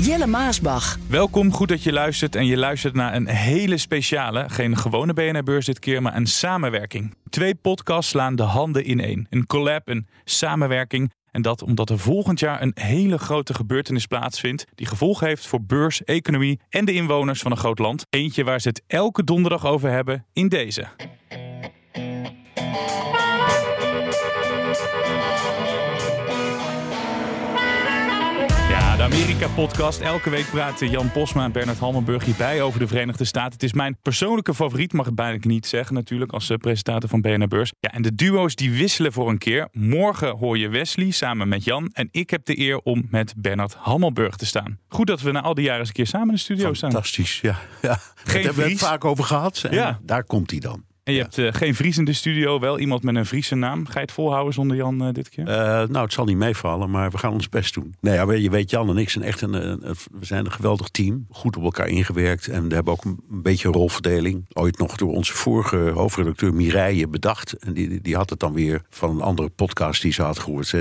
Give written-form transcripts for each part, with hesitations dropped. Jelle Maasbach. Welkom, goed dat je luistert. En je luistert naar een hele speciale, geen gewone BNR-beurs dit keer, maar een samenwerking. 2 podcasts slaan de handen in één. Een collab, een samenwerking. En dat omdat er volgend jaar een hele grote gebeurtenis plaatsvindt die gevolgen heeft voor beurs, economie en de inwoners van een groot land. Eentje waar ze het elke donderdag over hebben in deze. De Amerika Podcast. Elke week praten Jan Posma en Bernard Hammelburg hierbij over de Verenigde Staten. Het is mijn persoonlijke favoriet, mag het bijna niet zeggen natuurlijk, als presentator van BNR Beurs. Ja, en de duo's die wisselen voor een keer. Morgen hoor je Wesley samen met Jan en ik heb de eer om met Bernard Hammelburg te staan. Goed dat we na al die jaren eens een keer samen in de studio staan. Fantastisch, ja. Daar hebben we het vaak over gehad en ja, daar komt hij dan. En je hebt geen Vries in de studio, wel iemand met een Friese naam. Ga je het volhouden zonder Jan dit keer? Nou, het zal niet meevallen, maar we gaan ons best doen. Nee, ja, je weet, Jan en ik zijn echt we zijn een geweldig team. Goed op elkaar ingewerkt. En we hebben ook een beetje een rolverdeling. Ooit nog door onze vorige hoofdredacteur Mireille bedacht. En die had het dan weer van een andere podcast die ze had gehoord.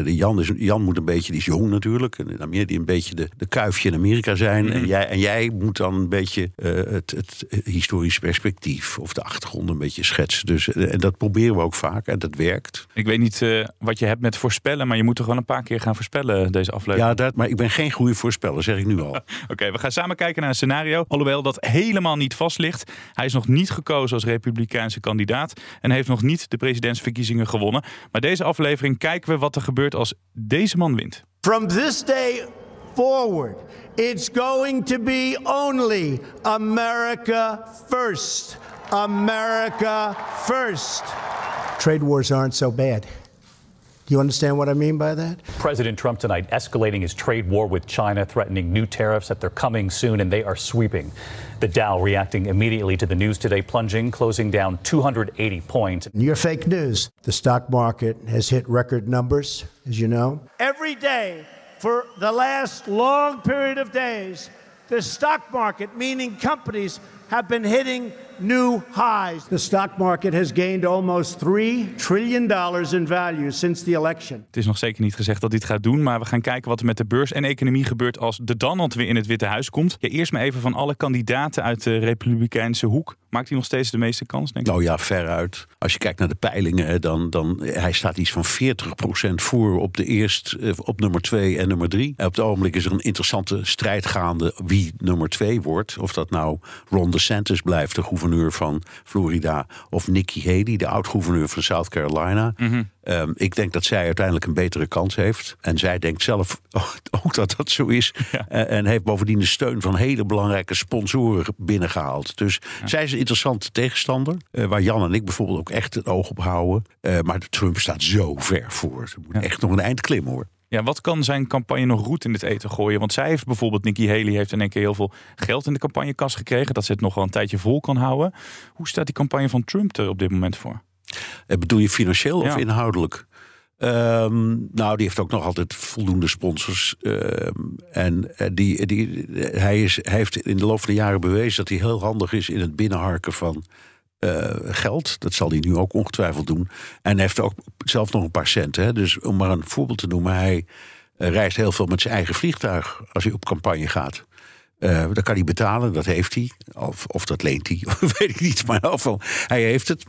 Jan moet een beetje, die is jong natuurlijk. En meer die een beetje de kuifje in Amerika zijn. Mm-hmm. En jij moet dan een beetje het historische perspectief of de achtergrond een beetje schetsen. Dus, en dat proberen we ook vaak. En dat werkt. Ik weet niet wat je hebt met voorspellen, maar je moet toch wel een paar keer gaan voorspellen deze aflevering. Ja, maar ik ben geen goede voorspeller, zeg ik nu al. Oké, we gaan samen kijken naar een scenario. Alhoewel dat helemaal niet vast ligt. Hij is nog niet gekozen als republikeinse kandidaat en heeft nog niet de presidentsverkiezingen gewonnen. Maar deze aflevering kijken we wat er gebeurt als deze man wint. From this day forward, it's going to be only America first. America first. Trade wars aren't so bad. Do you understand what I mean by that? President Trump tonight escalating his trade war with China, threatening new tariffs that they're coming soon, and they are sweeping. The Dow reacting immediately to the news today, plunging, closing down 280 points. Your fake news. The stock market has hit record numbers, as you know. Every day for the last long period of days, the stock market, meaning companies, have been hitting new highs. The stock market has gained almost $3 trillion in value since the election. Het is nog zeker niet gezegd dat dit gaat doen, maar we gaan kijken wat er met de beurs en economie gebeurt als de Donald weer in het Witte Huis komt. Ja, eerst maar even van alle kandidaten uit de republikeinse hoek. Maakt hij nog steeds de meeste kans, denk ik? Nou ja, veruit. Als je kijkt naar de peilingen, dan hij staat iets van 40% voor op op nummer 2 en nummer 3. En op het ogenblik is er een interessante strijd gaande wie nummer 2 wordt. Of dat nou Ron DeSantis blijft, de gouverneur van Florida, of Nikki Haley, de oud-gouverneur van South Carolina. Mm-hmm. Ik denk dat zij uiteindelijk een betere kans heeft. En zij denkt zelf ook dat dat zo is. Ja. En heeft bovendien de steun van hele belangrijke sponsoren binnengehaald. Dus zij is een interessante tegenstander. Waar Jan en ik bijvoorbeeld ook echt het oog op houden. Maar Trump staat zo ver voor. Ze moet echt nog een eind klimmen, hoor. Ja, wat kan zijn campagne nog roet in het eten gooien? Want zij heeft bijvoorbeeld, Nikki Haley heeft in één keer heel veel geld in de campagnekas gekregen. Dat ze het nog wel een tijdje vol kan houden. Hoe staat die campagne van Trump er op dit moment voor? Bedoel je financieel of inhoudelijk? Nou, die heeft ook nog altijd voldoende sponsors. Hij heeft in de loop van de jaren bewezen dat hij heel handig is in het binnenharken van geld. Dat zal hij nu ook ongetwijfeld doen. En hij heeft ook zelf nog een paar centen. Hè? Dus om maar een voorbeeld te noemen, hij reist heel veel met zijn eigen vliegtuig als hij op campagne gaat. Dat kan hij betalen, dat heeft hij. Of dat leent hij, weet ik niet. Maar in ieder geval, hij heeft het.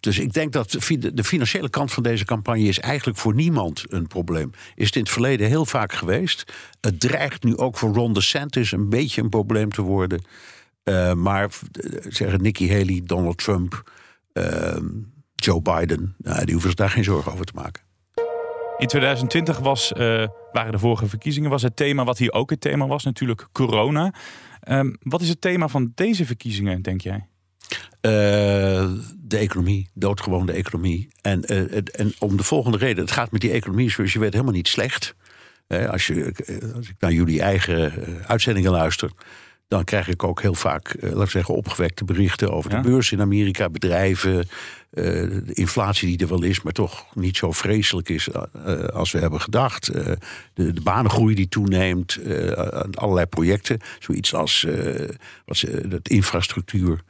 Dus ik denk dat de financiële kant van deze campagne is eigenlijk voor niemand een probleem. Is het in het verleden heel vaak geweest. Het dreigt nu ook voor Ron DeSantis een beetje een probleem te worden. Maar zeggen Nikki Haley, Donald Trump, Joe Biden, die hoeven zich daar geen zorgen over te maken. In 2020 waren de vorige verkiezingen, was het thema wat hier ook het thema was, natuurlijk corona. Wat is het thema van deze verkiezingen, denk jij? De economie, doodgewoon de economie. En om de volgende reden, het gaat met die economie, zoals je weet, helemaal niet slecht. Als ik naar jullie eigen uitzendingen luister, dan krijg ik ook heel vaak, laten we zeggen, opgewekte berichten over de beurs in Amerika, bedrijven, de inflatie die er wel is, maar toch niet zo vreselijk is als we hebben gedacht. De banengroei die toeneemt, allerlei projecten. Zoiets als de infrastructuurwet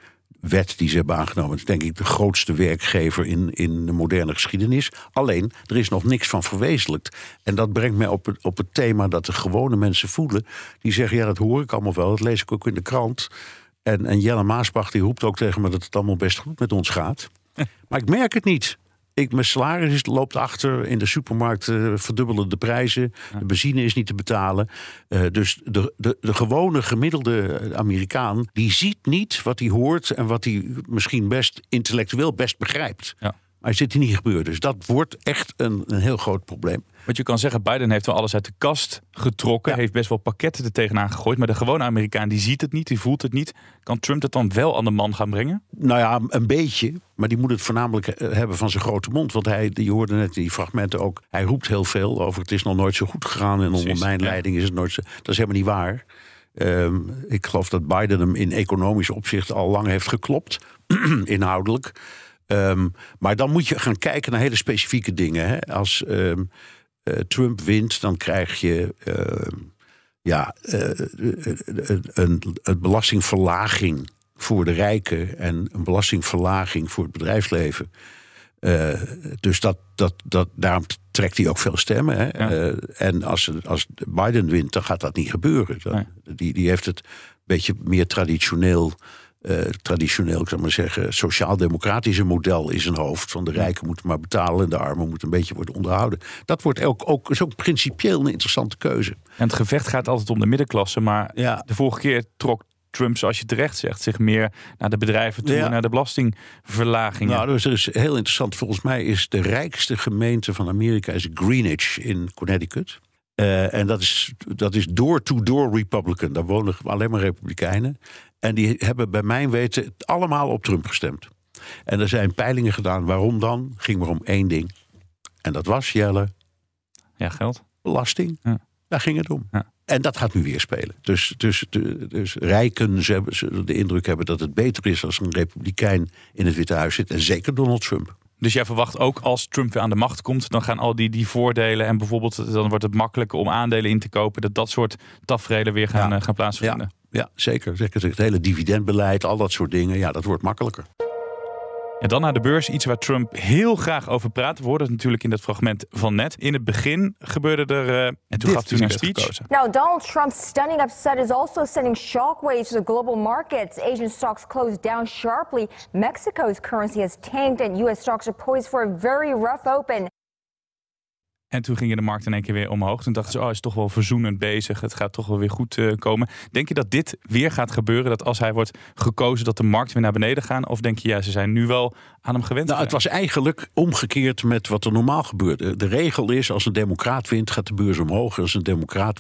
die ze hebben aangenomen. Dat is denk ik de grootste werkgever in de moderne geschiedenis. Alleen, er is nog niks van verwezenlijkt. En dat brengt mij op het thema dat de gewone mensen voelen. Die zeggen, ja, dat hoor ik allemaal wel, dat lees ik ook in de krant. En Jelle Maasbach die roept ook tegen me dat het allemaal best goed met ons gaat. Maar ik merk het niet. Mijn salaris loopt achter. In de supermarkt verdubbelen de prijzen. De benzine is niet te betalen. Dus de gewone gemiddelde Amerikaan, die ziet niet wat hij hoort en wat hij misschien best intellectueel best begrijpt. Ja. Maar het zit hier niet gebeurd. Dus dat wordt echt een heel groot probleem. Want je kan zeggen, Biden heeft wel alles uit de kast getrokken. Ja. Heeft best wel pakketten er tegenaan gegooid. Maar de gewone Amerikaan die ziet het niet, die voelt het niet. Kan Trump dat dan wel aan de man gaan brengen? Nou ja, een beetje. Maar die moet het voornamelijk hebben van zijn grote mond. Want je hoorde net die fragmenten ook. Hij roept heel veel over het is nog nooit zo goed gegaan. En onder mijn leiding is het nooit zo. Dat is helemaal niet waar. Ik geloof dat Biden hem in economisch opzicht al lang heeft geklopt. Inhoudelijk. Maar dan moet je gaan kijken naar hele specifieke dingen. Hè? Als Trump wint, dan krijg je een belastingverlaging voor de rijken en een belastingverlaging voor het bedrijfsleven. Dus daarom trekt hij ook veel stemmen. Hè? Ja. En als Biden wint, dan gaat dat niet gebeuren. Die heeft het een beetje meer traditioneel, ik zou maar zeggen, sociaal-democratische model in zijn hoofd. Van de rijken moeten maar betalen en de armen moeten een beetje worden onderhouden. Dat wordt ook is ook principieel een interessante keuze. En het gevecht gaat altijd om de middenklasse, maar de vorige keer trok Trump, zoals je terecht zegt, zich meer naar de bedrijven toe en naar de belastingverlagingen. Nou, dus er is heel interessant. Volgens mij is de rijkste gemeente van Amerika is Greenwich in Connecticut. En dat is door-to-door Republican. Daar wonen alleen maar Republikeinen. En die hebben bij mijn weten allemaal op Trump gestemd. En er zijn peilingen gedaan. Waarom dan? Ging maar om één ding. En dat was, Jelle, geld. Belasting. Ja. Daar ging het om. Ja. En dat gaat nu weer spelen. Dus rijken zullen de indruk hebben dat het beter is als een Republikein in het Witte Huis zit. En zeker Donald Trump. Dus jij verwacht ook als Trump weer aan de macht komt, dan gaan al die voordelen en bijvoorbeeld dan wordt het makkelijker om aandelen in te kopen. Dat soort taferelen weer gaan plaatsvinden. Ja, zeker. Het hele dividendbeleid, al dat soort dingen. Ja, dat wordt makkelijker. En dan naar de beurs. Iets waar Trump heel graag over praat. We hoorden het natuurlijk in dat fragment van net. In het begin gebeurde er... en toen gaf hij een speech. Now, Donald Trump's stunning upset is also sending shockwaves to the global markets. Asian stocks closed down sharply. Mexico's currency has tanked and U.S. stocks are poised for a very rough open. En toen gingen de markt in één keer weer omhoog. Toen dachten ze, hij is toch wel verzoenend bezig. Het gaat toch wel weer goed komen. Denk je dat dit weer gaat gebeuren? Dat als hij wordt gekozen, dat de markt weer naar beneden gaan? Of denk je, ze zijn nu wel aan hem gewend? Nou, het was eigenlijk omgekeerd met wat er normaal gebeurde. De regel is, als een democraat wint, gaat de beurs omhoog. Als een democraat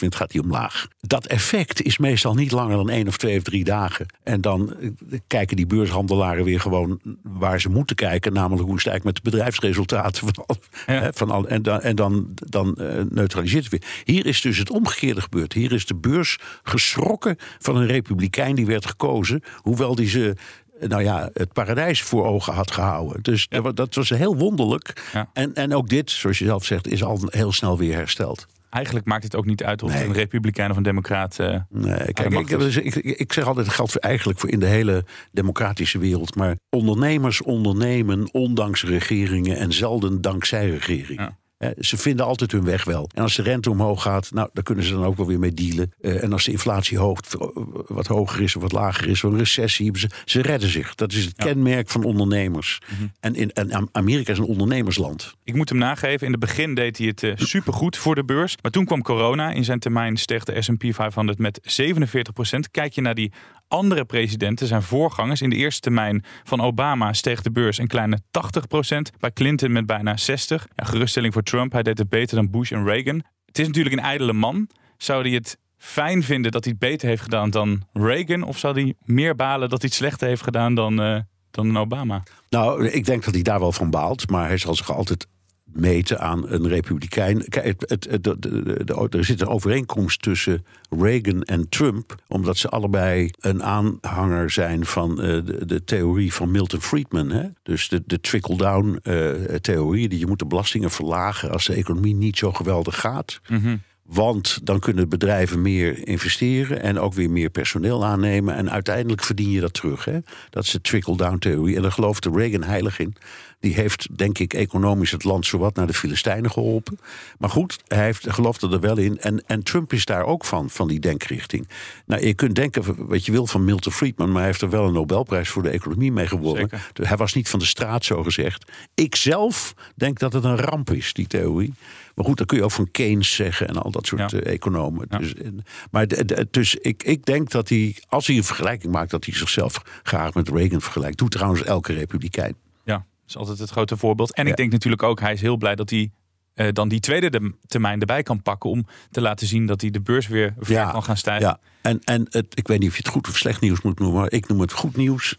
wint, gaat hij omlaag. Dat effect is meestal niet langer dan 1 of 2 of 3 dagen. En dan kijken die beurshandelaren weer gewoon waar ze moeten kijken. Namelijk, hoe is het eigenlijk met de bedrijfsresultaten? En dan neutraliseert het weer. Hier is dus het omgekeerde gebeurd. Hier is de beurs geschrokken van een Republikein die werd gekozen, hoewel die ze het paradijs voor ogen had gehouden. Dus dat was heel wonderlijk. Ja. En ook dit, zoals je zelf zegt, is al heel snel weer hersteld. Eigenlijk maakt het ook niet uit of het een Republikein of een Democraat... Ik zeg altijd, dat geldt eigenlijk voor in de hele democratische wereld. Maar ondernemers ondernemen ondanks regeringen en zelden dankzij regeringen. Ja. Ze vinden altijd hun weg wel. En als de rente omhoog gaat, daar kunnen ze dan ook wel weer mee dealen. En als de inflatie wat hoger is of wat lager is, of een recessie, ze redden zich. Dat is het kenmerk van ondernemers. Mm-hmm. En Amerika is een ondernemersland. Ik moet hem nageven, in het begin deed hij het supergoed voor de beurs. Maar toen kwam corona. In zijn termijn steeg de S&P 500 met 47%. Kijk je naar die andere presidenten, zijn voorgangers. In de eerste termijn van Obama steeg de beurs een kleine 80%. Bij Clinton met bijna 60%. Ja, geruststelling voor Trump, hij deed het beter dan Bush en Reagan. Het is natuurlijk een ijdele man. Zou hij het fijn vinden dat hij het beter heeft gedaan dan Reagan? Of zou hij meer balen dat hij het slechter heeft gedaan dan Obama? Nou, ik denk dat hij daar wel van baalt. Maar hij zal zich altijd meten aan een republikein. Er zit een overeenkomst tussen Reagan en Trump, omdat ze allebei een aanhanger zijn van de theorie van Milton Friedman. Hè? Dus de trickle-down theorie, die je moet de belastingen verlagen als de economie niet zo geweldig gaat. Mm-hmm. Want dan kunnen bedrijven meer investeren en ook weer meer personeel aannemen. En uiteindelijk verdien je dat terug. Hè? Dat is de trickle-down-theorie. En daar gelooft de Reagan heilig in. Die heeft, denk ik, economisch het land zowat naar de Filistijnen geholpen. Maar goed, hij gelooft er wel in. En Trump is daar ook van die denkrichting. Nou, je kunt denken wat je wil van Milton Friedman, maar hij heeft er wel een Nobelprijs voor de economie mee gewonnen. Zeker. Hij was niet van de straat, zo gezegd. Ik zelf denk dat het een ramp is, die theorie. Maar goed, dan kun je ook van Keynes zeggen en al dat soort economen. Ja. Dus ik denk dat hij, als hij een vergelijking maakt, dat hij zichzelf graag met Reagan vergelijkt. Doet trouwens elke republikein. Ja, dat is altijd het grote voorbeeld. En ik denk natuurlijk ook, hij is heel blij dat hij dan die tweede termijn erbij kan pakken om te laten zien dat hij de beurs weer ver kan gaan stijgen. Ja. Ik weet niet of je het goed of slecht nieuws moet noemen, maar ik noem het goed nieuws.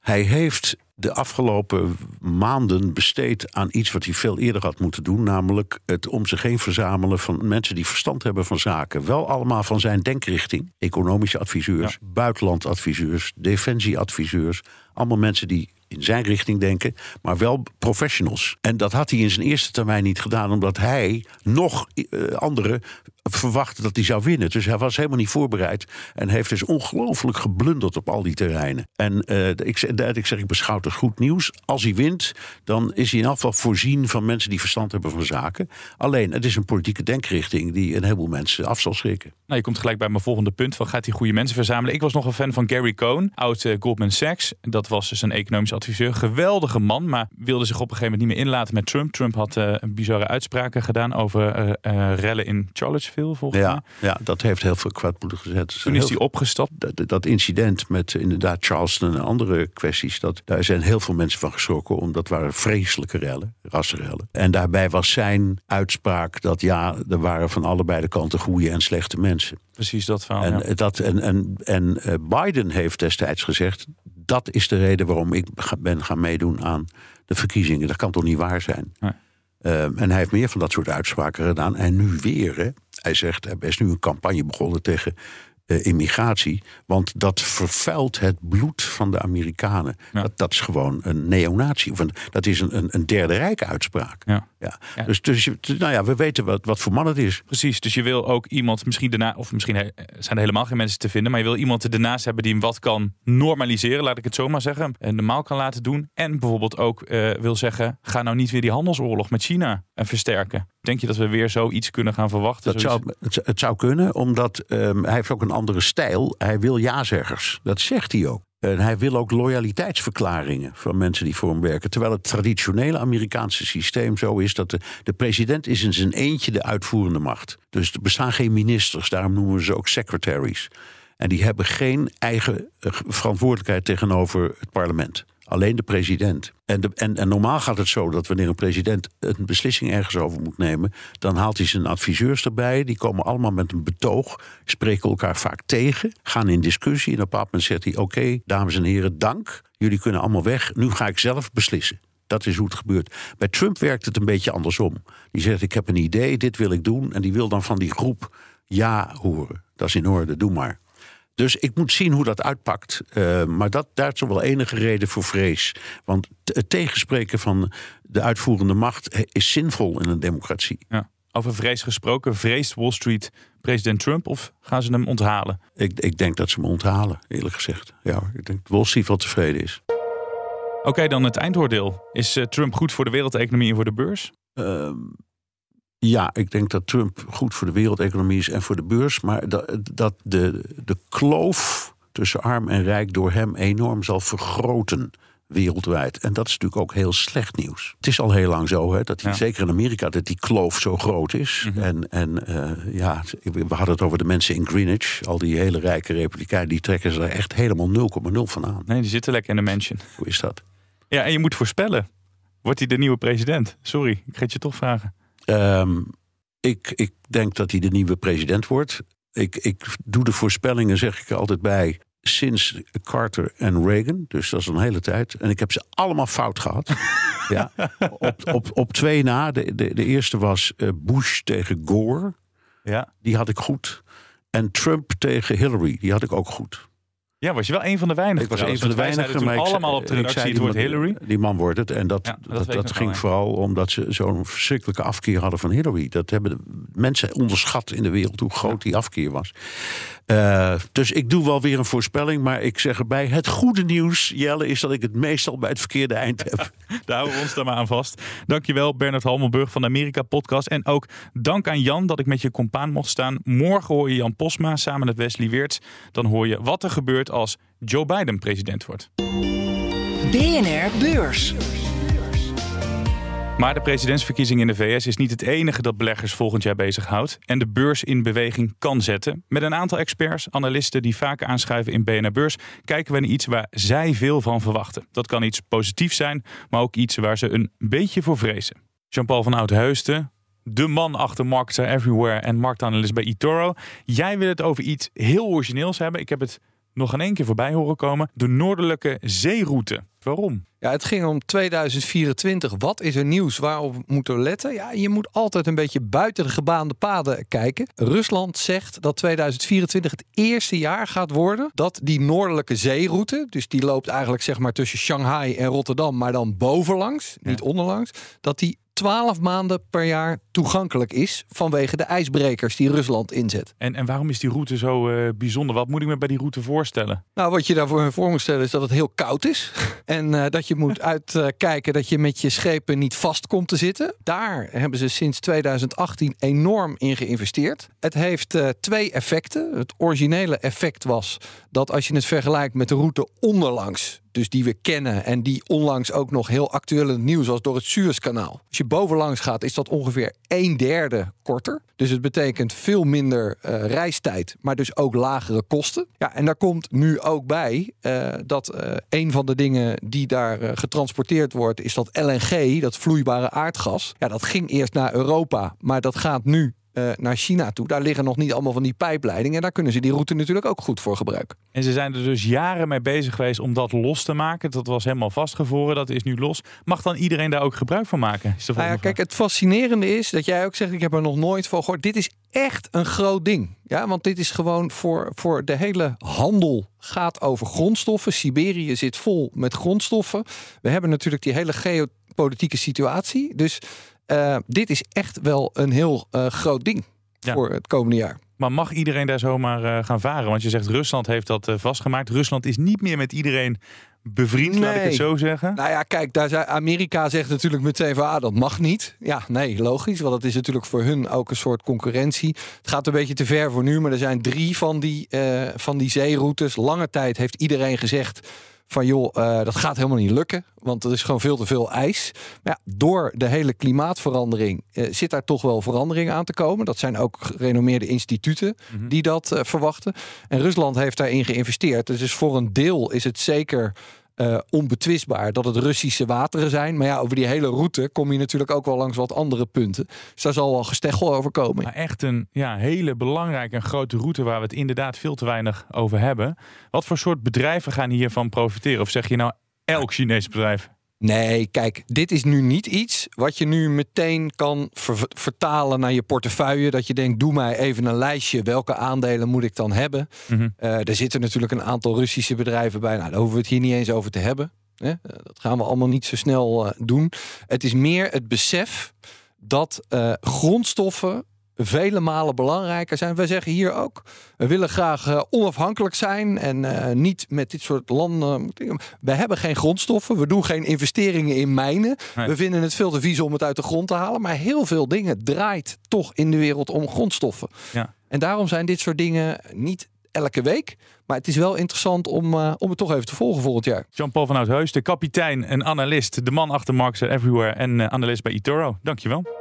Hij heeft de afgelopen maanden besteed aan iets wat hij veel eerder had moeten doen, namelijk het om zich heen verzamelen van mensen die verstand hebben van zaken. Wel allemaal van zijn denkrichting. Economische adviseurs, buitenlandadviseurs, defensieadviseurs. Allemaal mensen die in zijn richting denken, maar wel professionals. En dat had hij in zijn eerste termijn niet gedaan, omdat hij nog anderen verwachtte dat hij zou winnen. Dus hij was helemaal niet voorbereid en heeft dus ongelooflijk geblunderd op al die terreinen. En ik beschouw het als goed nieuws. Als hij wint, dan is hij in afval voorzien van mensen die verstand hebben van zaken. Alleen, het is een politieke denkrichting die een heleboel mensen af zal schrikken. Nou, je komt gelijk bij mijn volgende punt van gaat hij goede mensen verzamelen. Ik was nog een fan van Gary Cohn, oud Goldman Sachs. Dat was dus een economisch adviseur. Geweldige man, maar wilde zich op een gegeven moment niet meer inlaten met Trump. Trump had bizarre uitspraken gedaan over rellen in Charlottesville, volgens mij. Ja, dat heeft heel veel kwaadbloed gezet. Toen is hij opgestapt. Dat incident met inderdaad Charleston en andere kwesties, daar zijn heel veel mensen van geschrokken, omdat waren vreselijke rellen, rassenrellen. En daarbij was zijn uitspraak dat er waren van allebei de kanten goede en slechte mensen. Precies dat verhaal. En Biden heeft destijds gezegd, dat is de reden waarom ik ben gaan meedoen aan de verkiezingen. Dat kan toch niet waar zijn? Nee. En hij heeft meer van dat soort uitspraken gedaan. En nu weer, hè. Hij zegt, er is nu een campagne begonnen tegen immigratie. Want dat vervuilt het bloed van de Amerikanen. Ja. Dat is gewoon een neonatie. Dat is een derde rijk uitspraak. Ja. Ja. Ja. Dus we weten wat voor man het is. Precies, dus je wil ook iemand misschien daarna, of misschien zijn er helemaal geen mensen te vinden, maar je wil iemand ernaast hebben die hem wat kan normaliseren, laat ik het zo maar zeggen. En normaal kan laten doen. En bijvoorbeeld ook wil zeggen, ga nou niet weer die handelsoorlog met China versterken. Denk je dat we weer zoiets kunnen gaan verwachten? Het zou kunnen, omdat hij heeft ook een andere stijl. Hij wil ja-zeggers. Dat zegt hij ook. En hij wil ook loyaliteitsverklaringen van mensen die voor hem werken. Terwijl het traditionele Amerikaanse systeem zo is dat de president is in zijn eentje de uitvoerende macht. Dus er bestaan geen ministers, daarom noemen we ze ook secretaries. En die hebben geen eigen verantwoordelijkheid tegenover het parlement. Alleen de president. En normaal gaat het zo dat wanneer een president een beslissing ergens over moet nemen, dan haalt hij zijn adviseurs erbij. Die komen allemaal met een betoog, spreken elkaar vaak tegen, gaan in discussie. En op een bepaald moment zegt hij, oké, dames en heren, dank. Jullie kunnen allemaal weg. Nu ga ik zelf beslissen. Dat is hoe het gebeurt. Bij Trump werkt het een beetje andersom. Die zegt, ik heb een idee, dit wil ik doen. En die wil dan van die groep ja horen. Dat is in orde, doe maar. Dus ik moet zien hoe dat uitpakt. Maar daar is wel enige reden voor vrees. Want het tegenspreken van de uitvoerende macht is zinvol in een democratie. Ja. Over vrees gesproken, vreest Wall Street president Trump of gaan ze hem onthalen? Ik denk dat ze hem onthalen, eerlijk gezegd. Ja, ik denk dat Wall Street wel tevreden is. Oké, dan het eindoordeel. Is Trump goed voor de wereldeconomie en voor de beurs? Ja, ik denk dat Trump goed voor de wereldeconomie is en voor de beurs. Maar dat de kloof tussen arm en rijk door hem enorm zal vergroten wereldwijd. En dat is natuurlijk ook heel slecht nieuws. Het is al heel lang zo, hè, dat zeker in Amerika, dat die kloof zo groot is. Mm-hmm. We hadden het over de mensen in Greenwich. Al die hele rijke republikeinen, die trekken ze daar echt helemaal 0,0 van aan. Nee, die zitten lekker in de mansion. Hoe is dat? Ja, en je moet voorspellen. Wordt hij de nieuwe president? Sorry, ik ga het je toch vragen. Ik denk dat hij de nieuwe president wordt. Ik doe de voorspellingen, zeg ik er altijd bij, sinds Carter en Reagan. Dus dat is een hele tijd. En ik heb ze allemaal fout gehad. Ja. Op twee na. De eerste was Bush tegen Gore. Ja. Die had ik goed. En Trump tegen Hillary. Die had ik ook goed. Ja, was je wel een van de weinigen. Ik was een van de weinigen. Maar allemaal op de redactie, het wordt Hillary. Die man wordt het. En dat ging vooral omdat ze zo'n verschrikkelijke afkeer hadden van Hillary. Dat hebben mensen onderschat in de wereld, hoe groot die afkeer was. Dus ik doe wel weer een voorspelling. Maar ik zeg erbij, het goede nieuws, Jelle, is dat ik het meestal bij het verkeerde eind heb. Daar houden we ons dan maar aan vast. Dankjewel, Bernard Hammelburg van de Amerika Podcast. En ook dank aan Jan dat ik met je compaan mocht staan. Morgen hoor je Jan Posma samen met Wesley Weerts. Dan hoor je wat er gebeurt als Joe Biden president wordt. BNR Beurs. Maar de presidentsverkiezing in de VS is niet het enige dat beleggers volgend jaar bezighoudt en de beurs in beweging kan zetten. Met een aantal experts, analisten die vaker aanschuiven in BNR Beurs, kijken we naar iets waar zij veel van verwachten. Dat kan iets positiefs zijn, maar ook iets waar ze een beetje voor vrezen. Jean-Paul van Oudheusden, de man achter Marketer Everywhere en marktanalist bij eToro. Jij wil het over iets heel origineels hebben. Ik heb het nog in één keer voorbij horen komen. De noordelijke zeeroute. Waarom? Ja, het ging om 2024. Wat is er nieuws? Waarop moeten we letten? Ja, je moet altijd een beetje buiten de gebaande paden kijken. Rusland zegt dat 2024 het eerste jaar gaat worden dat die noordelijke zeeroute, dus die loopt eigenlijk zeg maar tussen Shanghai en Rotterdam, maar dan bovenlangs, niet onderlangs, dat die 12 maanden per jaar toegankelijk is vanwege de ijsbrekers die Rusland inzet. En waarom is die route zo bijzonder? Wat moet ik me bij die route voorstellen? Nou, wat je daarvoor voor moet stellen is dat het heel koud is. En dat je moet uitkijken dat je met je schepen niet vast komt te zitten. Daar hebben ze sinds 2018 enorm in geïnvesteerd. Het heeft twee effecten. Het originele effect was dat als je het vergelijkt met de route onderlangs, dus die we kennen en die onlangs ook nog heel actueel in het nieuws was door het Suezkanaal. Als je bovenlangs gaat, is dat ongeveer 1/3 korter. Dus het betekent veel minder reistijd, maar dus ook lagere kosten. Ja, en daar komt nu ook bij dat een van de dingen die daar getransporteerd wordt, is dat LNG, dat vloeibare aardgas. Ja, dat ging eerst naar Europa, maar dat gaat nu naar China toe. Daar liggen nog niet allemaal van die pijpleidingen. En daar kunnen ze die route natuurlijk ook goed voor gebruiken. En ze zijn er dus jaren mee bezig geweest om dat los te maken. Dat was helemaal vastgevroren. Dat is nu los. Mag dan iedereen daar ook gebruik van maken? Kijk, het fascinerende is dat jij ook zegt, ik heb er nog nooit van gehoord. Dit is echt een groot ding. Ja, want dit is gewoon voor de hele handel. Gaat over grondstoffen. Siberië zit vol met grondstoffen. We hebben natuurlijk die hele geopolitieke situatie. Dus dit is echt wel een heel groot ding voor het komende jaar. Maar mag iedereen daar zomaar gaan varen? Want je zegt Rusland heeft dat vastgemaakt. Rusland is niet meer met iedereen bevriend, laat ik het zo zeggen. Nou ja, kijk, Amerika zegt natuurlijk meteen van dat mag niet. Ja, nee, logisch. Want dat is natuurlijk voor hun ook een soort concurrentie. Het gaat een beetje te ver voor nu, maar er zijn 3 van die zeeroutes. Lange tijd heeft iedereen gezegd van joh, dat gaat helemaal niet lukken, want er is gewoon veel te veel ijs. Maar ja, door de hele klimaatverandering zit daar toch wel verandering aan te komen. Dat zijn ook gerenommeerde instituten die dat verwachten. En Rusland heeft daarin geïnvesteerd. Dus voor een deel is het zeker onbetwistbaar dat het Russische wateren zijn. Maar ja, over die hele route kom je natuurlijk ook wel langs wat andere punten. Dus daar zal wel gesteggel over komen. Maar echt een hele belangrijke en grote route waar we het inderdaad veel te weinig over hebben. Wat voor soort bedrijven gaan hiervan profiteren? Of zeg je nou elk Chinees bedrijf? Nee, kijk, dit is nu niet iets wat je nu meteen kan vertalen naar je portefeuille. Dat je denkt, doe mij even een lijstje. Welke aandelen moet ik dan hebben? Er zitten natuurlijk een aantal Russische bedrijven bij. Nou, daar hoeven we het hier niet eens over te hebben. Dat gaan we allemaal niet zo snel doen. Het is meer het besef dat grondstoffen vele malen belangrijker zijn. Wij zeggen hier ook, we willen graag onafhankelijk zijn en niet met dit soort landen. We hebben geen grondstoffen, we doen geen investeringen in mijnen. Nee. We vinden het veel te vies om het uit de grond te halen. Maar heel veel dingen draait toch in de wereld om grondstoffen. Ja. En daarom zijn dit soort dingen niet elke week. Maar het is wel interessant om het toch even te volgen volgend jaar. Jean-Paul van Oudheusden, kapitein en analist. De man achter Marketer Everywhere en analist bij eToro. Dankjewel.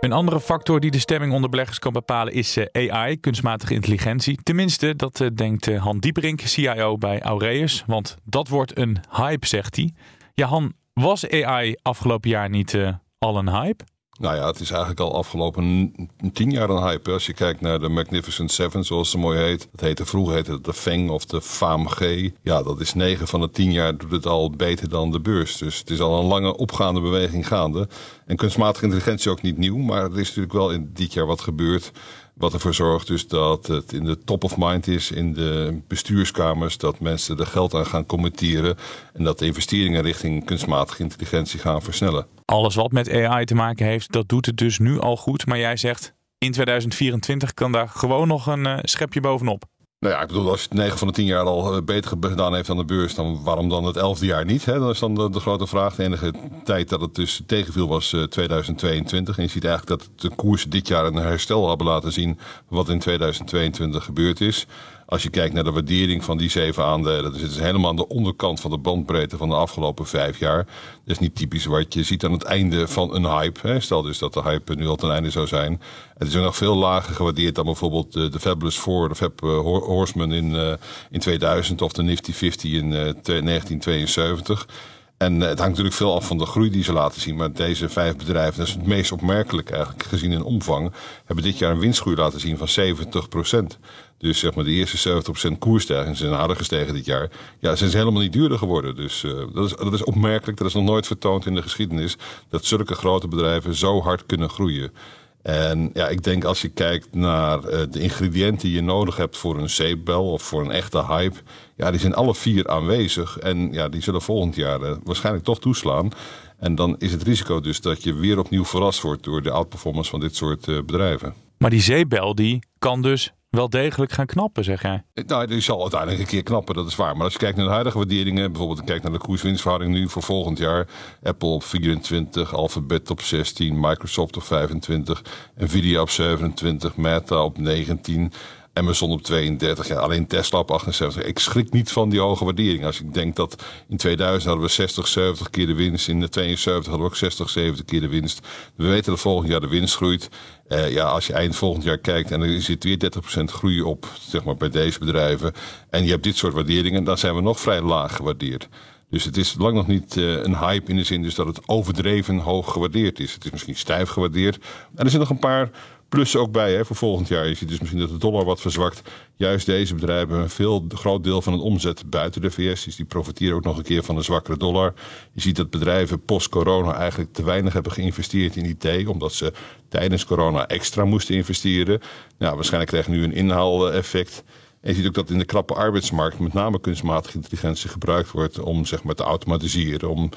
Een andere factor die de stemming onder beleggers kan bepalen is AI, kunstmatige intelligentie. Tenminste, dat denkt Han Dieperink, CIO bij Aureus. Want dat wordt een hype, zegt hij. Ja, Han, was AI afgelopen jaar niet al een hype? Nou ja, het is eigenlijk al afgelopen 10 jaar een hype. Als je kijkt naar de Magnificent Seven, zoals ze mooi heet. Dat heette vroeger de FANG of de FAMG. Ja, dat is 9 van de 10 jaar doet het al beter dan de beurs. Dus het is al een lange opgaande beweging gaande. En kunstmatige intelligentie ook niet nieuw. Maar er is natuurlijk wel in dit jaar wat gebeurd. Wat ervoor zorgt dus dat het in de top of mind is, in de bestuurskamers, dat mensen er geld aan gaan committeren en dat de investeringen richting kunstmatige intelligentie gaan versnellen. Alles wat met AI te maken heeft, dat doet het dus nu al goed. Maar jij zegt, in 2024 kan daar gewoon nog een schepje bovenop. Nou ja, ik bedoel, als je het 9 van de 10 jaar al beter gedaan heeft aan de beurs, dan waarom dan het 11e jaar niet? Hè? Dat is dan de grote vraag. De enige tijd dat het dus tegenviel was 2022. En je ziet eigenlijk dat de koers dit jaar een herstel hebben laten zien wat in 2022 gebeurd is. Als je kijkt naar de waardering van die 7 aandelen... dan zitten ze helemaal aan de onderkant van de bandbreedte van de afgelopen 5 jaar. Dat is niet typisch wat je ziet aan het einde van een hype. Hè. Stel dus dat de hype nu al ten einde zou zijn. Het is nog veel lager gewaardeerd dan bijvoorbeeld de Fabulous Four, de Fab Horseman in 2000... of de Nifty 50 in 1972... En het hangt natuurlijk veel af van de groei die ze laten zien. Maar deze 5 bedrijven, dat is het meest opmerkelijk eigenlijk gezien in omvang, hebben dit jaar een winstgroei laten zien van 70%. Dus zeg maar de eerste 70% koersstijging zijn harder gestegen dit jaar. Ja, zijn ze helemaal niet duurder geworden. Dus dat is opmerkelijk. Dat is nog nooit vertoond in de geschiedenis. Dat zulke grote bedrijven zo hard kunnen groeien. En ja, ik denk als je kijkt naar de ingrediënten die je nodig hebt voor een zeepbel of voor een echte hype, ja, die zijn alle 4 aanwezig en ja, die zullen volgend jaar waarschijnlijk toch toeslaan. En dan is het risico dus dat je weer opnieuw verrast wordt door de outperformance van dit soort bedrijven. Maar die zeepbel die kan dus wel degelijk gaan knappen, zeg jij? Nou, die zal uiteindelijk een keer knappen, dat is waar. Maar als je kijkt naar de huidige waarderingen, bijvoorbeeld kijk naar de koers-winstverhouding nu voor volgend jaar. Apple op 24, Alphabet op 16, Microsoft op 25, Nvidia op 27, Meta op 19... Amazon op 32, ja, alleen Tesla op 78. Ik schrik niet van die hoge waardering. Als ik denk dat in 2000 hadden we 60, 70 keer de winst. In de 72 hadden we ook 60, 70 keer de winst. We weten dat volgend jaar de winst groeit. Ja, als je eind volgend jaar kijkt en er zit weer 30% groei op, zeg maar, bij deze bedrijven. En je hebt dit soort waarderingen, dan zijn we nog vrij laag gewaardeerd. Dus het is lang nog niet een hype in de zin dus dat het overdreven hoog gewaardeerd is. Het is misschien stijf gewaardeerd. En er zijn nog een paar plussen ook bij, hè, voor volgend jaar. Je ziet dus misschien dat de dollar wat verzwakt. Juist deze bedrijven, een groot deel van hun omzet buiten de VS. Dus die profiteren ook nog een keer van een zwakkere dollar. Je ziet dat bedrijven post-corona eigenlijk te weinig hebben geïnvesteerd in IT. Omdat ze tijdens corona extra moesten investeren. Nou, waarschijnlijk krijgen we nu een inhaaleffect. En je ziet ook dat in de krappe arbeidsmarkt met name kunstmatige intelligentie gebruikt wordt om, zeg maar, te automatiseren, om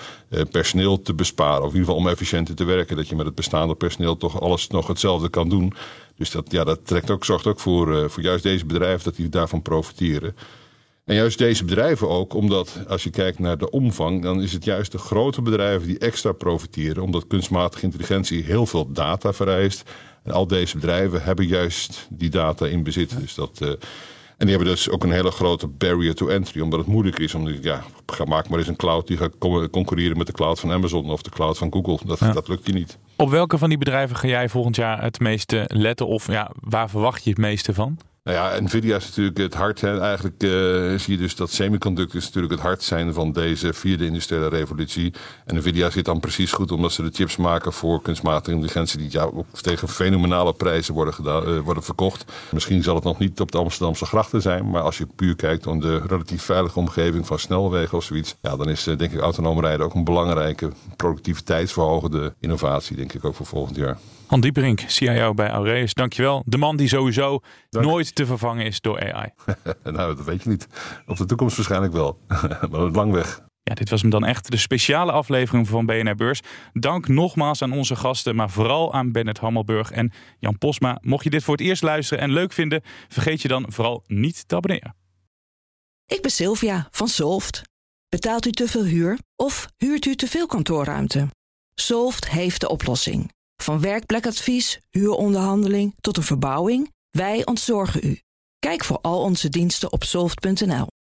personeel te besparen, of in ieder geval om efficiënter te werken. Dat je met het bestaande personeel toch alles nog hetzelfde kan doen. Dus dat trekt ook, zorgt ook voor juist deze bedrijven dat die daarvan profiteren. En juist deze bedrijven ook, omdat als je kijkt naar de omvang, dan is het juist de grote bedrijven die extra profiteren, omdat kunstmatige intelligentie heel veel data vereist. En al deze bedrijven hebben juist die data in bezit. Dus dat... En die hebben dus ook een hele grote barrier to entry, omdat het moeilijk is om, ja, maak maar eens een cloud die gaat concurreren met de cloud van Amazon of de cloud van Google. Dat lukt je niet. Op welke van die bedrijven ga jij volgend jaar het meeste letten of ja, waar verwacht je het meeste van? Nou ja, Nvidia is natuurlijk het hart. Hè. Eigenlijk zie je dus dat semiconductors natuurlijk het hart zijn van deze 4e industriële revolutie. En Nvidia zit dan precies goed omdat ze de chips maken voor kunstmatige intelligentie die ja, tegen fenomenale prijzen worden verkocht. Misschien zal het nog niet op de Amsterdamse grachten zijn, maar als je puur kijkt om de relatief veilige omgeving van snelwegen of zoiets, ja, dan is denk ik autonoom rijden ook een belangrijke productiviteitsverhogende innovatie, denk ik ook voor volgend jaar. Han Dieperink, CIO bij Aureus, dankjewel. De man die sowieso nooit te vervangen is door AI. Nou, dat weet je niet. Op de toekomst waarschijnlijk wel. Maar het lang weg. Ja, dit was hem dan echt, de speciale aflevering van BNR Beurs. Dank nogmaals aan onze gasten, maar vooral aan Bernard Hammelburg en Jan Posma. Mocht je dit voor het eerst luisteren en leuk vinden, vergeet je dan vooral niet te abonneren. Ik ben Sylvia van Soft. Betaalt u te veel huur of huurt u te veel kantoorruimte? Soft heeft de oplossing. Van werkplekadvies, huuronderhandeling tot een verbouwing, wij ontzorgen u. Kijk voor al onze diensten op soft.nl.